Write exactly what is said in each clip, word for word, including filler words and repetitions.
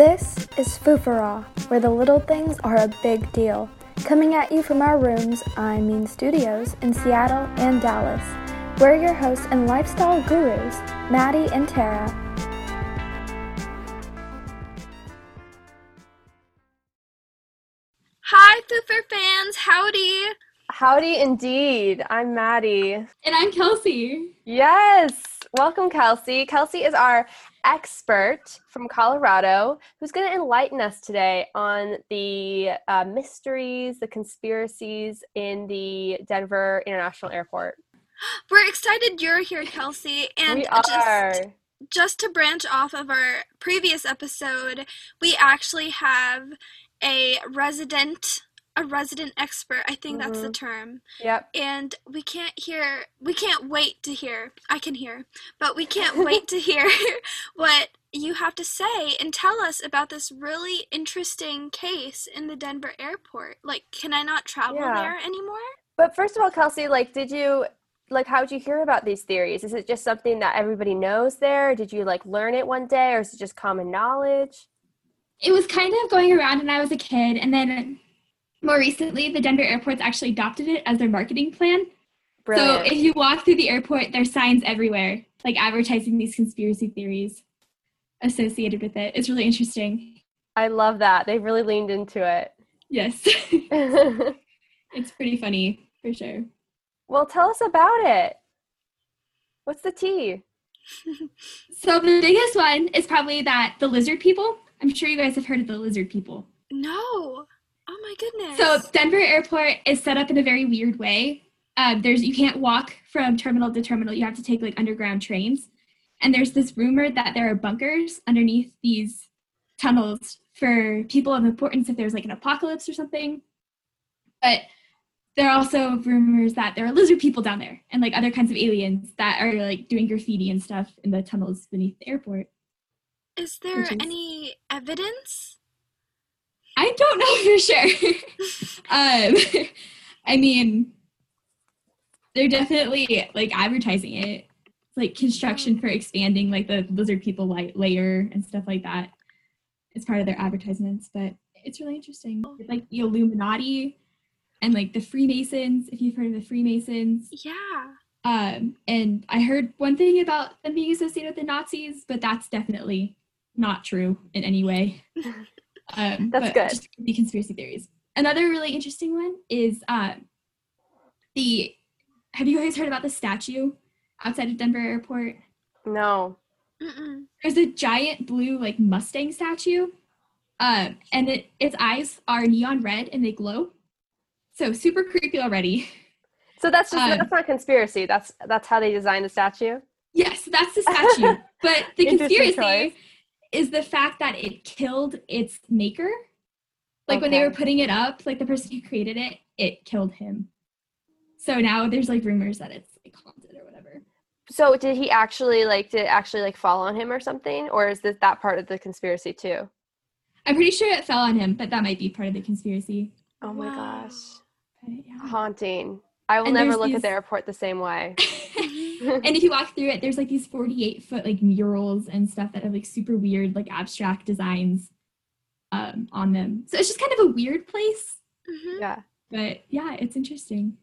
This is Fooferaw, where the little things are a big deal. Coming at you from our rooms, I mean studios, in Seattle and Dallas. We're your hosts and lifestyle gurus, Maddy and Tara. Hi, Foofer fans. Howdy. Howdy indeed. I'm Maddy. And I'm Kelcie. Yes. Welcome, Kelcie. Kelcie is our expert from Colorado who's going to enlighten us today on the uh, mysteries, the conspiracies in the Denver International Airport. We're excited you're here, Kelcie. And we are. Just, just to branch off of our previous episode, we actually have a resident a resident expert, I think mm-hmm. that's the term. Yep. And we can't hear, we can't wait to hear, I can hear, but we can't wait to hear what you have to say and tell us about this really interesting case in the Denver airport. Like, can I not travel yeah. there anymore? But first of all, Kelcie, like, did you, like, how did you hear about these theories? Is it just something that everybody knows there? Did you, like, learn it one day, or is it just common knowledge? It was kind of going around when I was a kid, and then more recently, the Denver airport's actually adopted it as their marketing plan. Brilliant. So if you walk through the airport, there's signs everywhere, like advertising these conspiracy theories associated with it. It's really interesting. I love that. They've really leaned into it. Yes. It's pretty funny, for sure. Well, tell us about it. What's the tea? So the biggest one is probably that the lizard people. I'm sure you guys have heard of the lizard people. No. Oh my goodness. So Denver Airport is set up in a very weird way. Um, there's you can't walk from terminal to terminal. You have to take like underground trains. And there's this rumor that there are bunkers underneath these tunnels for people of importance if there's like an apocalypse or something. But there are also rumors that there are lizard people down there and like other kinds of aliens that are like doing graffiti and stuff in the tunnels beneath the airport. Is there is- any evidence? I don't know for sure. um, I mean, they're definitely, like, advertising it. It's, like, construction for expanding, like, the lizard people light layer and stuff like that. It's part of their advertisements, but it's really interesting. Like, the Illuminati and, like, the Freemasons, if you've heard of the Freemasons. Yeah. Um, and I heard one thing about them being associated with the Nazis, but that's definitely not true in any way. Um, That's good. Just the conspiracy theories. Another really interesting one is uh, the. Have you guys heard about the statue outside of Denver Airport? No. Mm-mm. There's a giant blue like Mustang statue, um, and it, its eyes are neon red and they glow. So super creepy already. So that's just um, that's not a conspiracy. That's that's how they designed the statue. Yes, that's the statue. But the conspiracy. Choice. Is the fact that it killed its maker. Like okay. When they were putting it up, like the person who created it, it killed him. So now there's like rumors that it's like haunted or whatever. So did he actually like, did it actually like fall on him or something? Or is this that part of the conspiracy too? I'm pretty sure it fell on him, but that might be part of the conspiracy. Oh my wow. gosh. But, yeah. Haunting. I will and never look these... at the airport the same way. And if you walk through it, there's like these forty-eight foot like murals and stuff that have like super weird like abstract designs um, on them. So it's just kind of a weird place. Mm-hmm. Yeah. But yeah, it's interesting.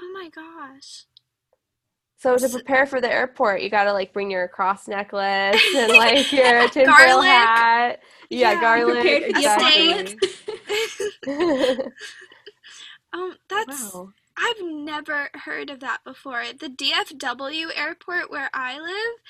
Oh my gosh. So to prepare for the airport, you got to like bring your cross necklace and like your tinfoil hat. Yeah, yeah garlic. Prepared for the exactly. um, that's... Wow. I've never heard of that before. The D F W airport where I live,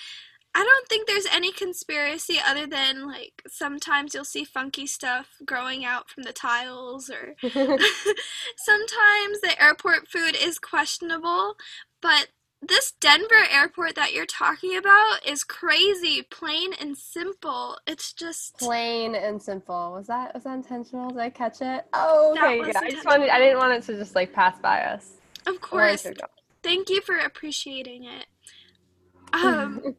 I don't think there's any conspiracy other than, like, sometimes you'll see funky stuff growing out from the tiles or sometimes the airport food is questionable, but this Denver airport that you're talking about is crazy, plain and simple. It's just plain and simple. Was that was that intentional? Did I catch it? Oh, okay. Yeah. I just wanted. I didn't want it to just like pass by us. Of course. Thank you for appreciating it. Um,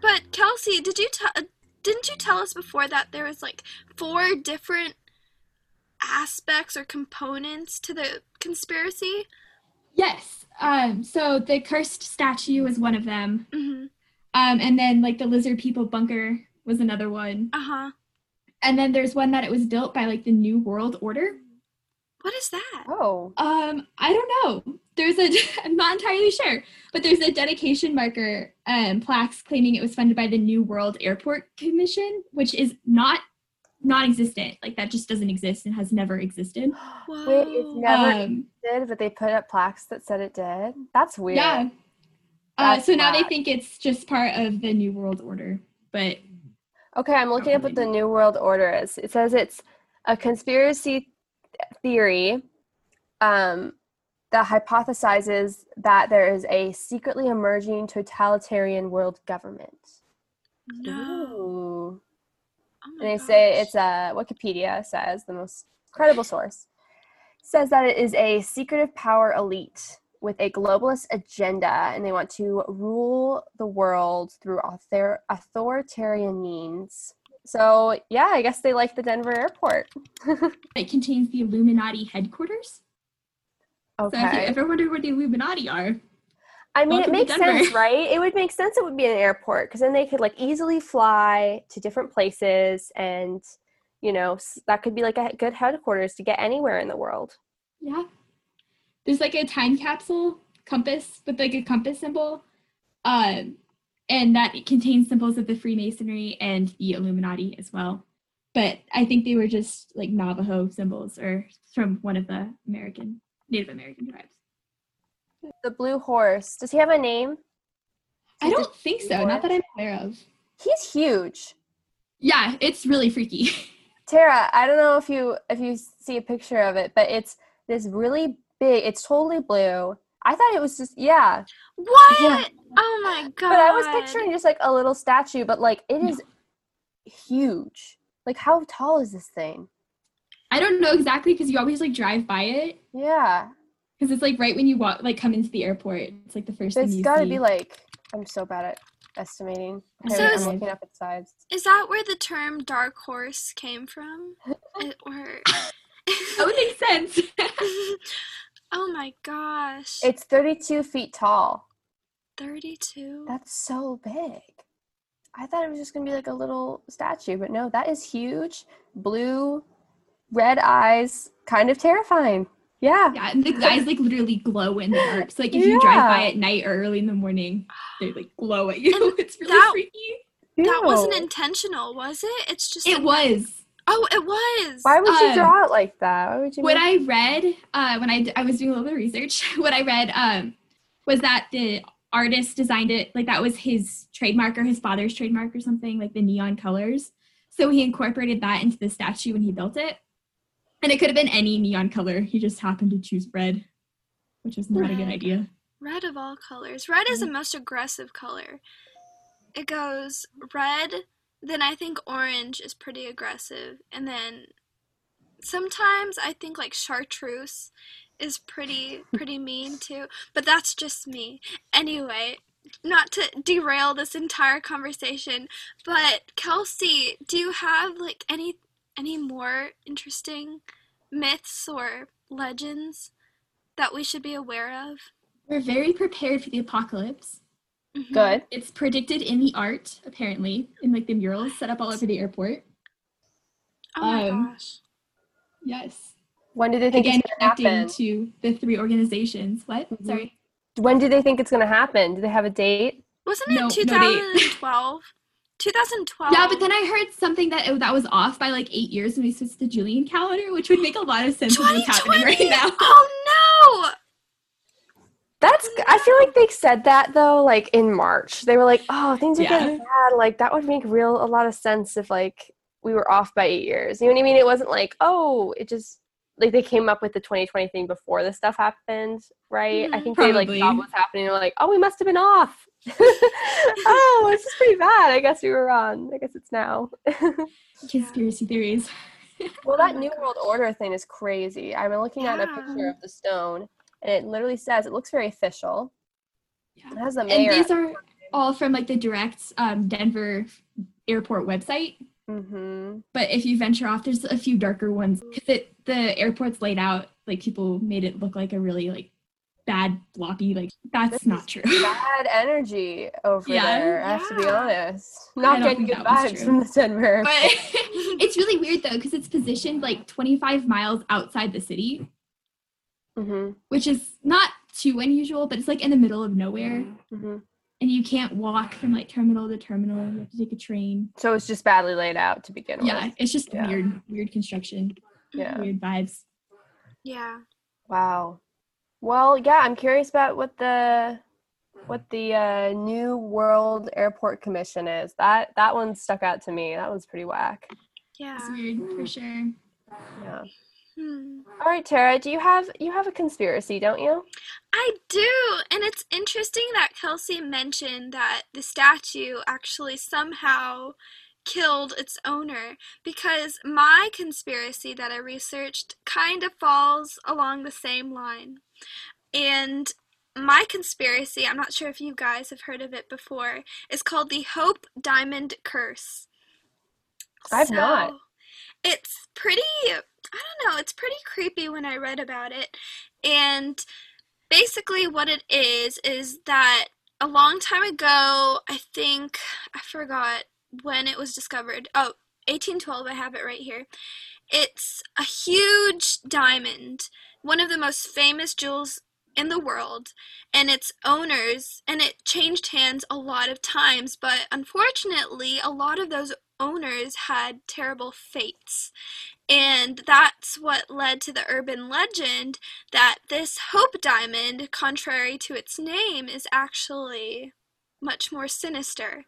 but Kelcie, did you t- didn't you tell us before that there was like four different aspects or components to the conspiracy? Yes. Um, so the cursed statue was one of them. Mm-hmm. Um, and then like the lizard people bunker was another one. Uh-huh. And then there's one that it was built by like the New World Order. What is that? Oh. Um, I don't know. There's a, I'm not entirely sure, but there's a dedication marker and um, plaques claiming it was funded by the New World Airport Commission, which is not non-existent. Like that just doesn't exist and has never existed. Whoa. Wait, it's never um, existed, but they put up plaques that said it did? That's weird. Yeah. Uh, That's so now bad. They think it's just part of the New World Order, but. Okay, I'm looking up what the New World Order is. It says it's a conspiracy theory um, that hypothesizes that there is a secretly emerging totalitarian world government. No. Oh and they gosh. say it's a, Wikipedia says, the most credible source, says that it is a secretive power elite with a globalist agenda, and they want to rule the world through author- authoritarian means. So, yeah, I guess they like the Denver airport. It contains the Illuminati headquarters. Okay. So if you ever wonder where the Illuminati are, I mean, it makes sense, right? It would make sense it would be an airport, because then they could, like, easily fly to different places, and, you know, that could be, like, a good headquarters to get anywhere in the world. Yeah. There's, like, a time capsule compass with, like, a compass symbol, um, and that contains symbols of the Freemasonry and the Illuminati as well. But I think they were just, like, Navajo symbols or from one of the American, Native American tribes. The blue horse. Does he have a name? I don't think so. Not that I'm aware of. He's huge. Yeah, it's really freaky. Tara, I don't know if you if you see a picture of it, but it's this really big, it's totally blue. I thought it was just, yeah. What? Yeah. Oh my God. But I was picturing just like a little statue, but like it is no. huge. Like how tall is this thing? I don't know exactly because you always like drive by it. Yeah. Because it's like right when you walk, like come into the airport. It's like the first There's thing you gotta see. It's got to be like, I'm so bad at estimating. Okay, so I'm is, looking up at sides. Is that where the term dark horse came from? it, or... That would make sense. Oh my gosh. It's thirty-two feet tall. thirty-two? That's so big. I thought it was just going to be like a little statue, but no, that is huge. Blue, red eyes, kind of terrifying. Yeah. Yeah, and the eyes like literally glow in the dark. So like if yeah. you drive by at night or early in the morning, they like glow at you. And it's really that, freaky. Ew. That wasn't intentional, was it? It's just It like, was. Oh, it was. Why would you um, draw it like that? Why would you? What make- I read uh, when I, d- I was doing a little bit of research, what I read um, was that the artist designed it, like that was his trademark or his father's trademark or something, like the neon colors. So he incorporated that into the statue when he built it. And it could have been any neon color. He just happened to choose red, which is not red. a good idea. Red of all colors. Red is the most aggressive color. It goes red... Then I think orange is pretty aggressive. And then sometimes I think like chartreuse is pretty, pretty mean too. But that's just me. Anyway, not to derail this entire conversation, but Kelcie, do you have like any, any more interesting myths or legends that we should be aware of? We're very prepared for the apocalypse. Mm-hmm. Good. It's predicted in the art, apparently, in like the murals set up all over the airport. Oh my um, gosh. Yes. When do they think Again, it's going to happen? To the three organizations. What? Mm-hmm. Sorry. When do they think it's going to happen? Do they have a date? Wasn't it no, twenty twelve? No twenty twelve. Yeah, but then I heard something that it, that was off by like eight years when we switched to Julian calendar, which would make a lot of sense. What's happening right now? Oh no! That's, I feel like they said that though, like in March, they were like, oh, things are yeah. getting bad. Like that would make real, a lot of sense if like we were off by eight years. You know what I mean? It wasn't like, oh, it just like they came up with the twenty twenty thing before this stuff happened. Right. Mm, I think probably. They like thought what's happening. They're like, oh, we must've been off. Oh, this is pretty bad. I guess we were on, I guess it's now. Conspiracy theories. Well, that oh New gosh. World Order thing is crazy. I've been looking yeah. at a picture of the stone. And it literally says, it looks very official. Yeah. It has a mayor. And these are all from like the direct um, Denver airport website. Mm-hmm. But if you venture off, there's a few darker ones because the airport's laid out, like people made it look like a really like bad, floppy, like, that's this not true. Bad energy over yeah, there, yeah. I have to be honest. Not getting good vibes from the Denver. But it's really weird, though, because it's positioned, like, twenty-five miles outside the city, mm-hmm. which is not too unusual, but it's, like, in the middle of nowhere. Mm-hmm. And you can't walk from, like, terminal to terminal. You have to take a train. So it's just badly laid out to begin yeah, with. Yeah, it's just yeah. weird, weird construction. Yeah. Weird vibes. Yeah. Wow. Well, yeah, I'm curious about what the what the uh, New World Airport Commission is. That that one stuck out to me. That one's pretty whack. Yeah. It's weird, for sure. Yeah. Hmm. All right, Tara, do you have you have a conspiracy, don't you? I do, and it's interesting that Kelcie mentioned that the statue actually somehow killed its owner, because my conspiracy that I researched kind of falls along the same line. And my conspiracy, I'm not sure if you guys have heard of it before, is called the Hope Diamond Curse. I've so not. It's pretty... I don't know, it's pretty creepy when I read about it, and basically what it is is that a long time ago, I think, I forgot when it was discovered, oh, eighteen twelve, I have it right here, it's a huge diamond, one of the most famous jewels in the world, and its owners, and it changed hands a lot of times, but unfortunately, a lot of those owners had terrible fates. And that's what led to the urban legend that this Hope Diamond, contrary to its name, is actually much more sinister.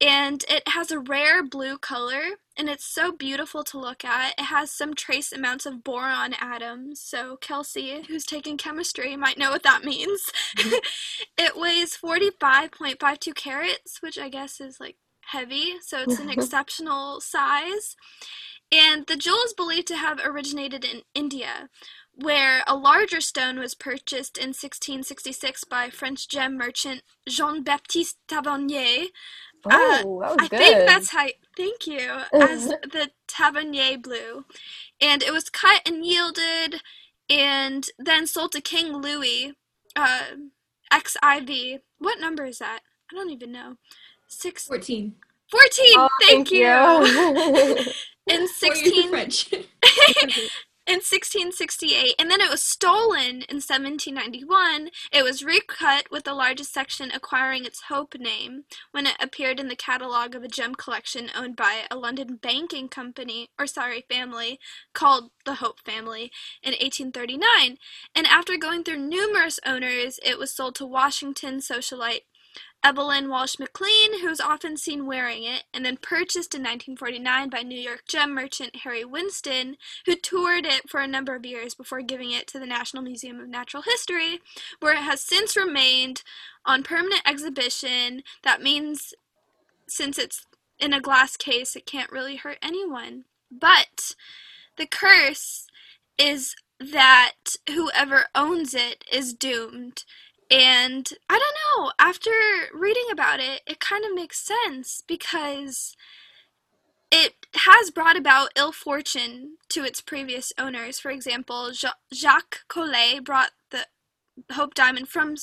And it has a rare blue color, and it's so beautiful to look at. It has some trace amounts of boron atoms, so Kelcie, who's taking chemistry, might know what that means. Mm-hmm. It weighs forty-five point five two carats, which I guess is, like, heavy, so it's an exceptional size. And the jewel is believed to have originated in India, where a larger stone was purchased in sixteen sixty-six by French gem merchant Jean-Baptiste Tavernier. Oh, uh, that was I good. I think that's how, thank you, as the Tavernier blue. And it was cut and yielded and then sold to King Louis, uh, X I V. What number is that? I don't even know. Six- fourteen. fourteen, oh, thank, thank you. you. In sixteen, in sixteen sixty-eight, and then it was stolen in seventeen ninety-one. It was recut with the largest section acquiring its Hope name when it appeared in the catalog of a gem collection owned by a London banking company, or sorry, family, called the Hope family in eighteen thirty-nine. And after going through numerous owners, it was sold to Washington socialite Evelyn Walsh McLean, who's often seen wearing it, and then purchased in nineteen forty-nine by New York gem merchant Harry Winston, who toured it for a number of years before giving it to the National Museum of Natural History, where it has since remained on permanent exhibition. That means since it's in a glass case, it can't really hurt anyone. But the curse is that whoever owns it is doomed. And, I don't know, after reading about it, it kind of makes sense because it has brought about ill fortune to its previous owners. For example, Jacques Collet brought the Hope Diamond from,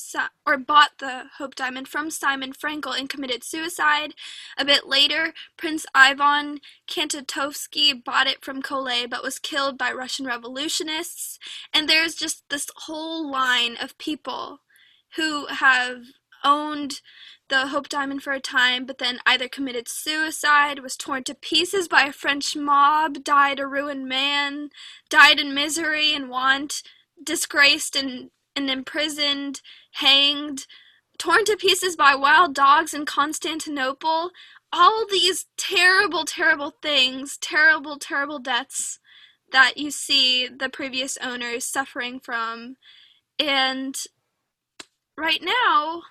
or bought the Hope Diamond from Simon Frankel and committed suicide. A bit later, Prince Ivan Kantatovsky bought it from Collet but was killed by Russian revolutionists. And there's just this whole line of people who have owned the Hope Diamond for a time, but then either committed suicide, was torn to pieces by a French mob, died a ruined man, died in misery and want, disgraced and, and imprisoned, hanged, torn to pieces by wild dogs in Constantinople. All these terrible, terrible things, terrible, terrible deaths that you see the previous owners suffering from. And right now,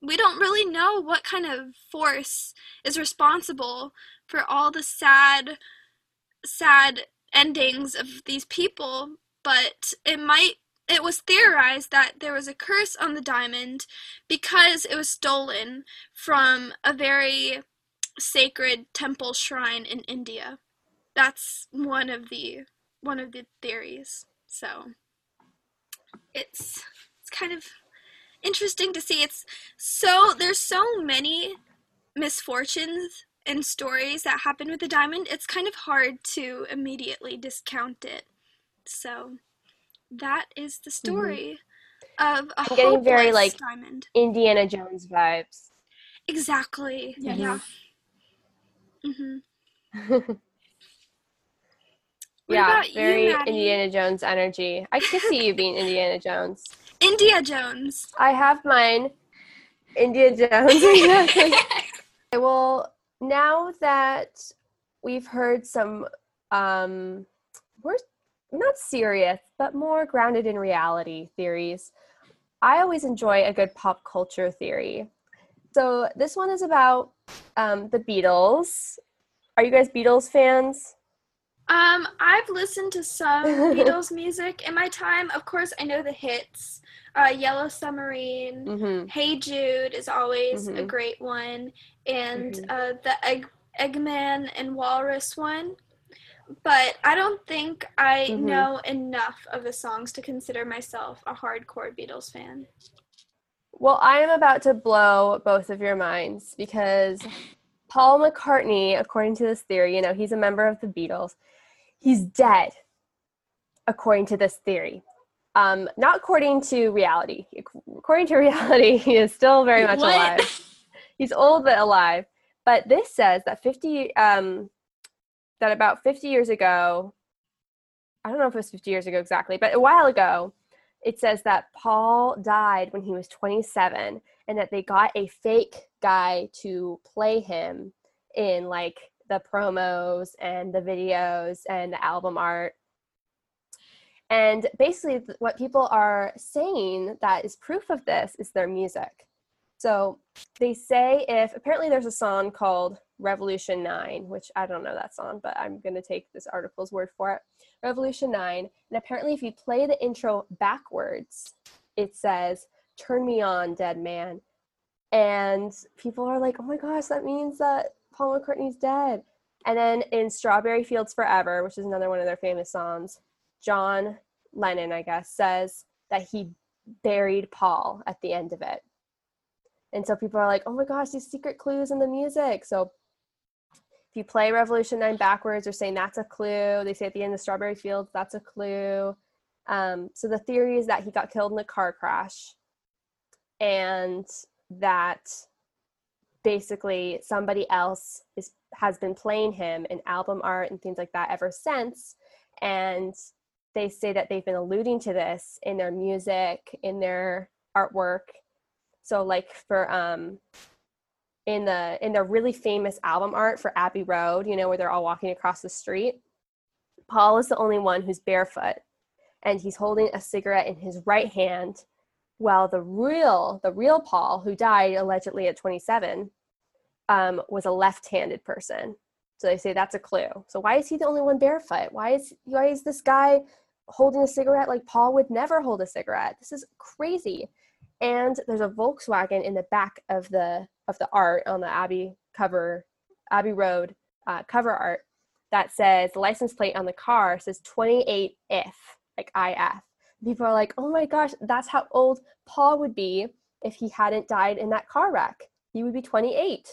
we don't really know what kind of force is responsible for all the sad, sad endings of these people, but it might, it was theorized that there was a curse on the diamond because it was stolen from a very sacred temple shrine in India. That's one of the, one of the theories, so it's... kind of interesting to see. It's so, there's so many misfortunes and stories that happen with the diamond. It's kind of hard to immediately discount it. So that is the story mm-hmm. of a I'm getting very like diamond. Indiana Jones vibes. Exactly. Yes. Yeah. Mm-hmm. Yeah, very you, Indiana Jones energy. I could see you being Indiana Jones. India Jones. I have mine. India Jones. Well, now that we've heard some, um, we're not serious, but more grounded in reality theories, I always enjoy a good pop culture theory. So this one is about um, the Beatles. Are you guys Beatles fans? Um, I've listened to some Beatles music in my time. Of course, I know the hits. Uh, Yellow Submarine, mm-hmm. Hey Jude is always mm-hmm. a great one, and mm-hmm. uh, the Egg- Eggman and Walrus one. But I don't think I mm-hmm. know enough of the songs to consider myself a hardcore Beatles fan. Well, I am about to blow both of your minds because Paul McCartney, according to this theory, you know, he's a member of the Beatles. He's dead, according to this theory. Um, not according to reality. According to reality, he is still very much what? alive. He's old but alive. But this says that fifty, um, that about fifty years ago, I don't know if it was fifty years ago exactly, but a while ago, it says that Paul died when he was twenty-seven and that they got a fake guy to play him in like the promos and the videos and the album art. And basically what people are saying that is proof of this is their music. So they say if, apparently there's a song called Revolution nine, which I don't know that song, but I'm going to take this article's word for it. Revolution nine. And apparently if you play the intro backwards, it says, "Turn me on, dead man." And people are like, oh my gosh, that means that Paul McCartney's dead. And then in Strawberry Fields Forever, which is another one of their famous songs, John Lennon, I guess, says that he buried Paul at the end of it. And so people are like, oh my gosh, these secret clues in the music. So if you play Revolution nine backwards, they're saying that's a clue. They say at the end of Strawberry Fields, that's a clue. Um, so the theory is that he got killed in a car crash and that basically somebody else is, has been playing him in album art and things like that ever since. And they say that they've been alluding to this in their music, in their artwork. So like for um, in the in the really famous album art for Abbey Road, you know, where they're all walking across the street, Paul is the only one who's barefoot and he's holding a cigarette in his right hand. Well, the real, the real Paul, who died allegedly at twenty-seven, um, was a left-handed person. So they say that's a clue. So why is he the only one barefoot? Why is why is this guy holding a cigarette? Like Paul would never hold a cigarette. This is crazy. And there's a Volkswagen in the back of the of the art on the Abbey cover, Abbey Road uh, cover art that says the license plate on the car says twenty-eight if, like I F. People are like, oh my gosh, that's how old Paul would be if he hadn't died in that car wreck. He would be twenty-eight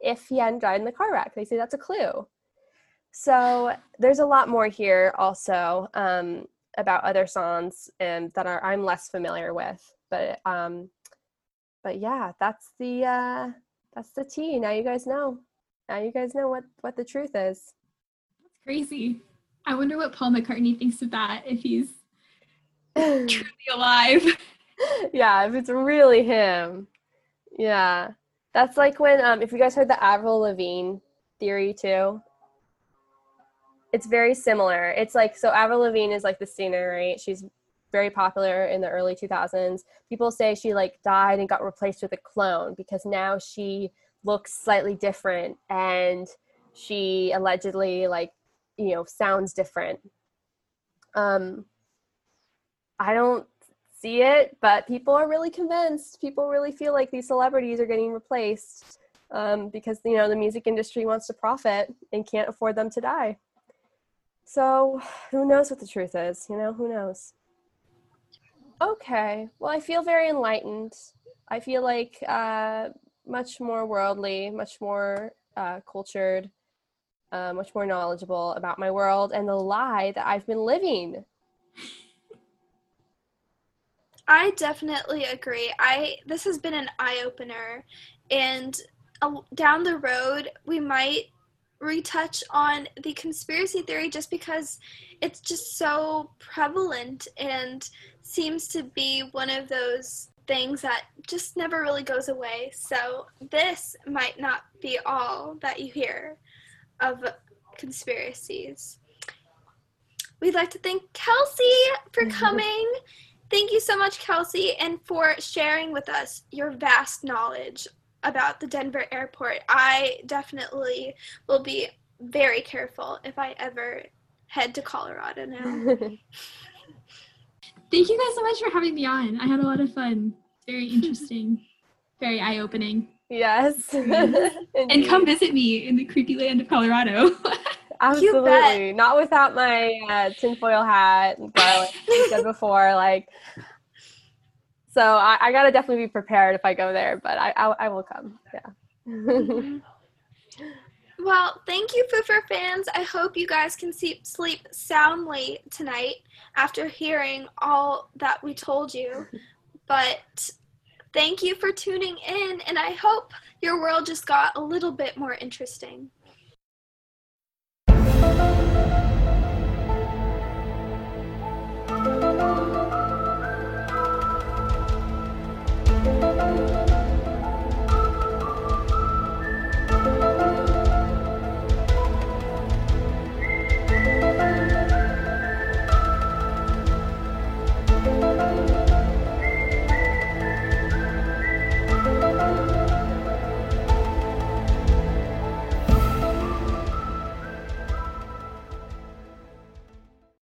if he hadn't died in the car wreck. They say that's a clue. So there's a lot more here also um, about other songs and that are I'm less familiar with. But um, but yeah, that's the uh, that's the tea. Now you guys know. Now you guys know what, what the truth is. That's crazy. I wonder what Paul McCartney thinks of that if he's truly alive. Yeah, if it's really him. Yeah, that's like when um if you guys heard the Avril Lavigne theory too, it's very similar. It's like, so Avril Lavigne is like the singer, right? She's very popular in the early two thousands. People say she like died and got replaced with a clone because now she looks slightly different and she allegedly like, you know, sounds different. um I don't see it, but people are really convinced. People really feel like these celebrities are getting replaced um, because, you know, the music industry wants to profit and can't afford them to die. So who knows what the truth is? You know, who knows? Okay. Well, I feel very enlightened. I feel like uh, much more worldly, much more uh, cultured, uh, much more knowledgeable about my world and the lie that I've been living. I definitely agree. I this has been an eye-opener, and uh, down the road, we might retouch on the conspiracy theory just because it's just so prevalent and seems to be one of those things that just never really goes away. So this might not be all that you hear of conspiracies. We'd like to thank Kelcie for coming. Thank you so much, Kelcie, and for sharing with us your vast knowledge about the Denver airport. I definitely will be very careful if I ever head to Colorado now. Thank you guys so much for having me on. I had a lot of fun. Very interesting. Very eye-opening. Yes. And come visit me in the creepy land of Colorado. Absolutely. Not without my uh, tinfoil hat and garlic, like I said before. Like, so I, I got to definitely be prepared if I go there, but I, I, I will come. Yeah. Well, thank you, Foofer fans. I hope you guys can see, sleep soundly tonight after hearing all that we told you. But thank you for tuning in, and I hope your world just got a little bit more interesting.